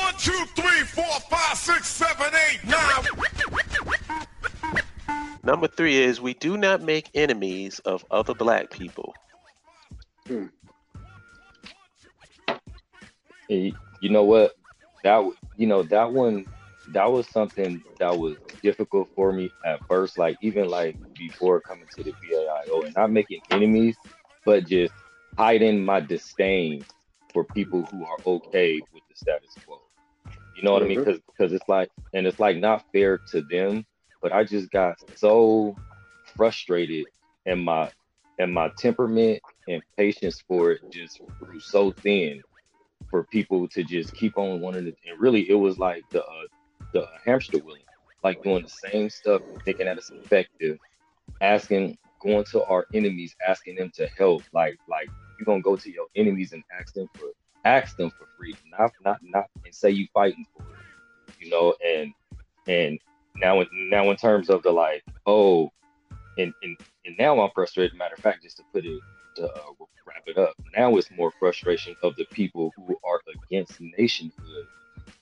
1, 2, 3, 4, 5, 6, 7, 8, 9. Number 3 is we do not make enemies of other black people. Hey, you know what? That one, that was something that was difficult for me at first, like even like before coming to the BAIO, and not making enemies, but just hiding my disdain for people who are okay with the status quo. You know what I mean? Because it's like, and it's like not fair to them, but I just got so frustrated and my temperament and patience for it just grew so thin for people to just keep on wanting to, and really it was like the hamster wheel, like doing the same stuff and thinking that it's effective, going to our enemies, asking them to help, like you're gonna go to your enemies and ask them for freedom, not and say you fighting for it, you know. And now in terms of the like, oh, and now I'm frustrated. Matter of fact, just to put it we'll wrap it up. Now it's more frustration of the people who are against nationhood,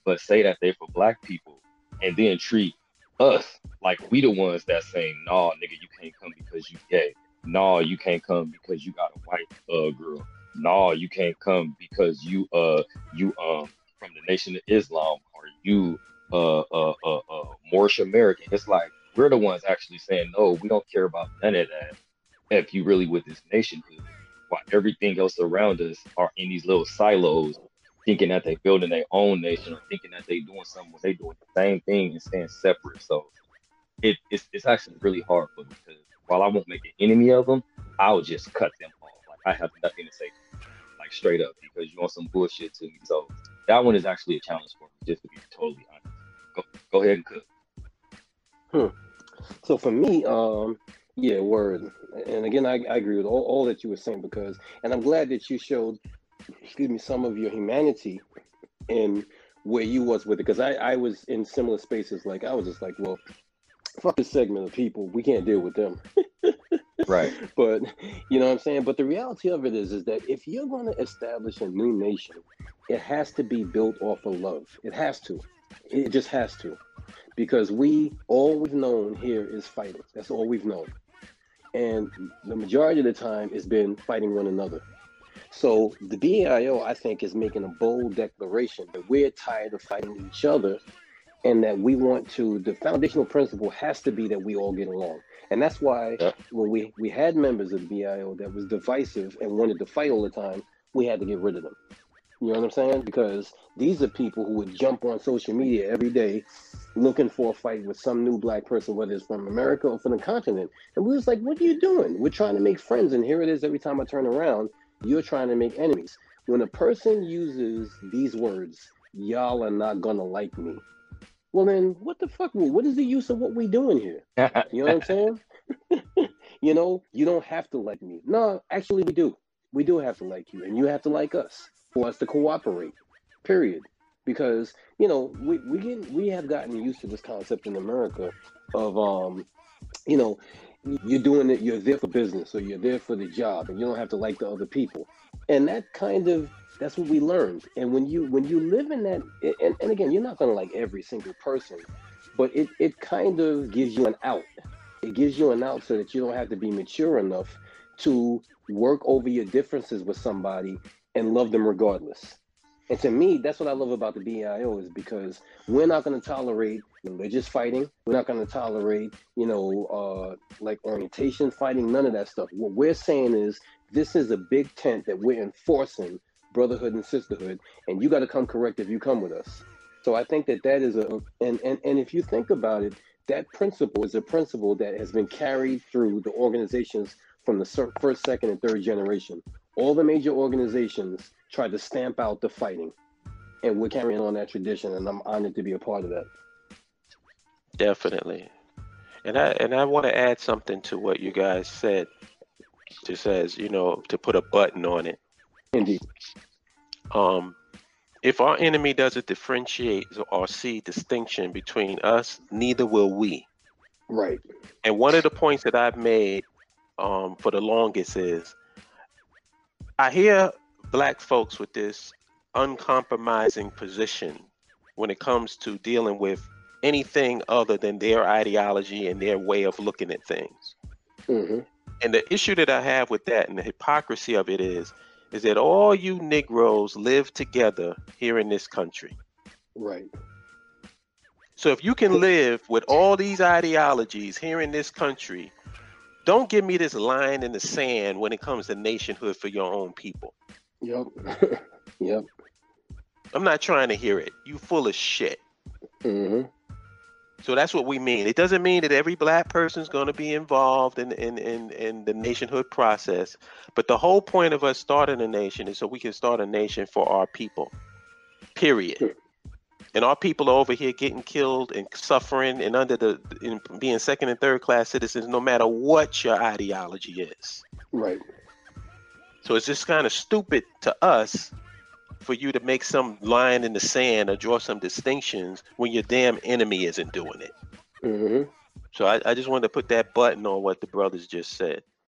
but say that they're for black people, and then treat us like we the ones that saying, nah, nigga, you can't come because you gay. Nah, you can't come because you got a white girl. Nah, you can't come because you from the Nation of Islam, or you Moorish American. It's like we're the ones actually saying, no, we don't care about none of that if you really with this nationhood, while everything else around us are in these little silos, thinking that they're building their own nation, or thinking that they're doing something when they're doing the same thing and staying separate. So it's actually really hard for me, because while I won't make an enemy of them, I'll just cut them off. Like I have nothing to say to them, like straight up, because you want some bullshit to me. So that one is actually a challenge for me, just to be totally honest. Go ahead and cook. So for me, yeah, word. And again, I agree with all that you were saying, because, and I'm glad that you showed, excuse me, some of your humanity in where you was with it. Because I was in similar spaces. Like, I was just like, well, fuck this segment of people. We can't deal with them. Right. But, you know what I'm saying? But the reality of it is that if you're going to establish a new nation, it has to be built off of love. It has to. It just has to. Because all we've known here is fighting. That's all we've known. And the majority of the time it's been fighting one another. So the BAIO, I think, is making a bold declaration that we're tired of fighting each other, and that we want to, the foundational principle has to be that we all get along. And that's why when we had members of the BAIO that was divisive and wanted to fight all the time, we had to get rid of them. You know what I'm saying? Because these are people who would jump on social media every day looking for a fight with some new black person, whether it's from America or from the continent. And we was like, what are you doing? We're trying to make friends. And here it is, every time I turn around, you're trying to make enemies. When a person uses these words, y'all are not going to like me. Well, then what the fuck? What is the use of what we doing here? You know what I'm saying? You know, you don't have to like me. No, actually, we do. We do have to like you, and you have to like us for us to cooperate, period. Because, you know, we have gotten used to this concept in America of, you know, you're doing it, you're there for business, or you're there for the job, and you don't have to like the other people. And that's what we learned. And when you live in that, and again, you're not going to like every single person, but it kind of gives you an out. It gives you an out so that you don't have to be mature enough to work over your differences with somebody and love them regardless. And to me, that's what I love about the BAIO, is because we're not going to tolerate religious fighting. We're not going to tolerate, you know, like orientation fighting, none of that stuff. What we're saying is, this is a big tent that we're enforcing brotherhood and sisterhood, and you got to come correct if you come with us. So I think that is and if you think about it, that principle is a principle that has been carried through the organizations from the first, second, and third generation. All the major organizations tried to stamp out the fighting, and we're carrying on that tradition, and I'm honored to be a part of that. Definitely. And I want to add something to what you guys said, just as, you know, to put a button on it. Indeed. If our enemy doesn't differentiate or see distinction between us, neither will we. Right. And one of the points that I've made for the longest is, I hear black folks with this uncompromising position when it comes to dealing with anything other than their ideology and their way of looking at things. Mm-hmm. And the issue that I have with that and the hypocrisy of it is that all you Negroes live together here in this country. Right. So if you can live with all these ideologies here in this country, don't give me this line in the sand when it comes to nationhood for your own people. Yep. Yep. I'm not trying to hear it. You full of shit. Mm-hmm. So that's what we mean. It doesn't mean that every black person's going to be involved in the nationhood process. But the whole point of us starting a nation is so we can start a nation for our people, period. And our people are over here getting killed and suffering and being second and third class citizens, no matter what your ideology is. Right. So it's just kind of stupid to us for you to make some line in the sand or draw some distinctions when your damn enemy isn't doing it. Mm-hmm. So I just wanted to put that button on what the brothers just said.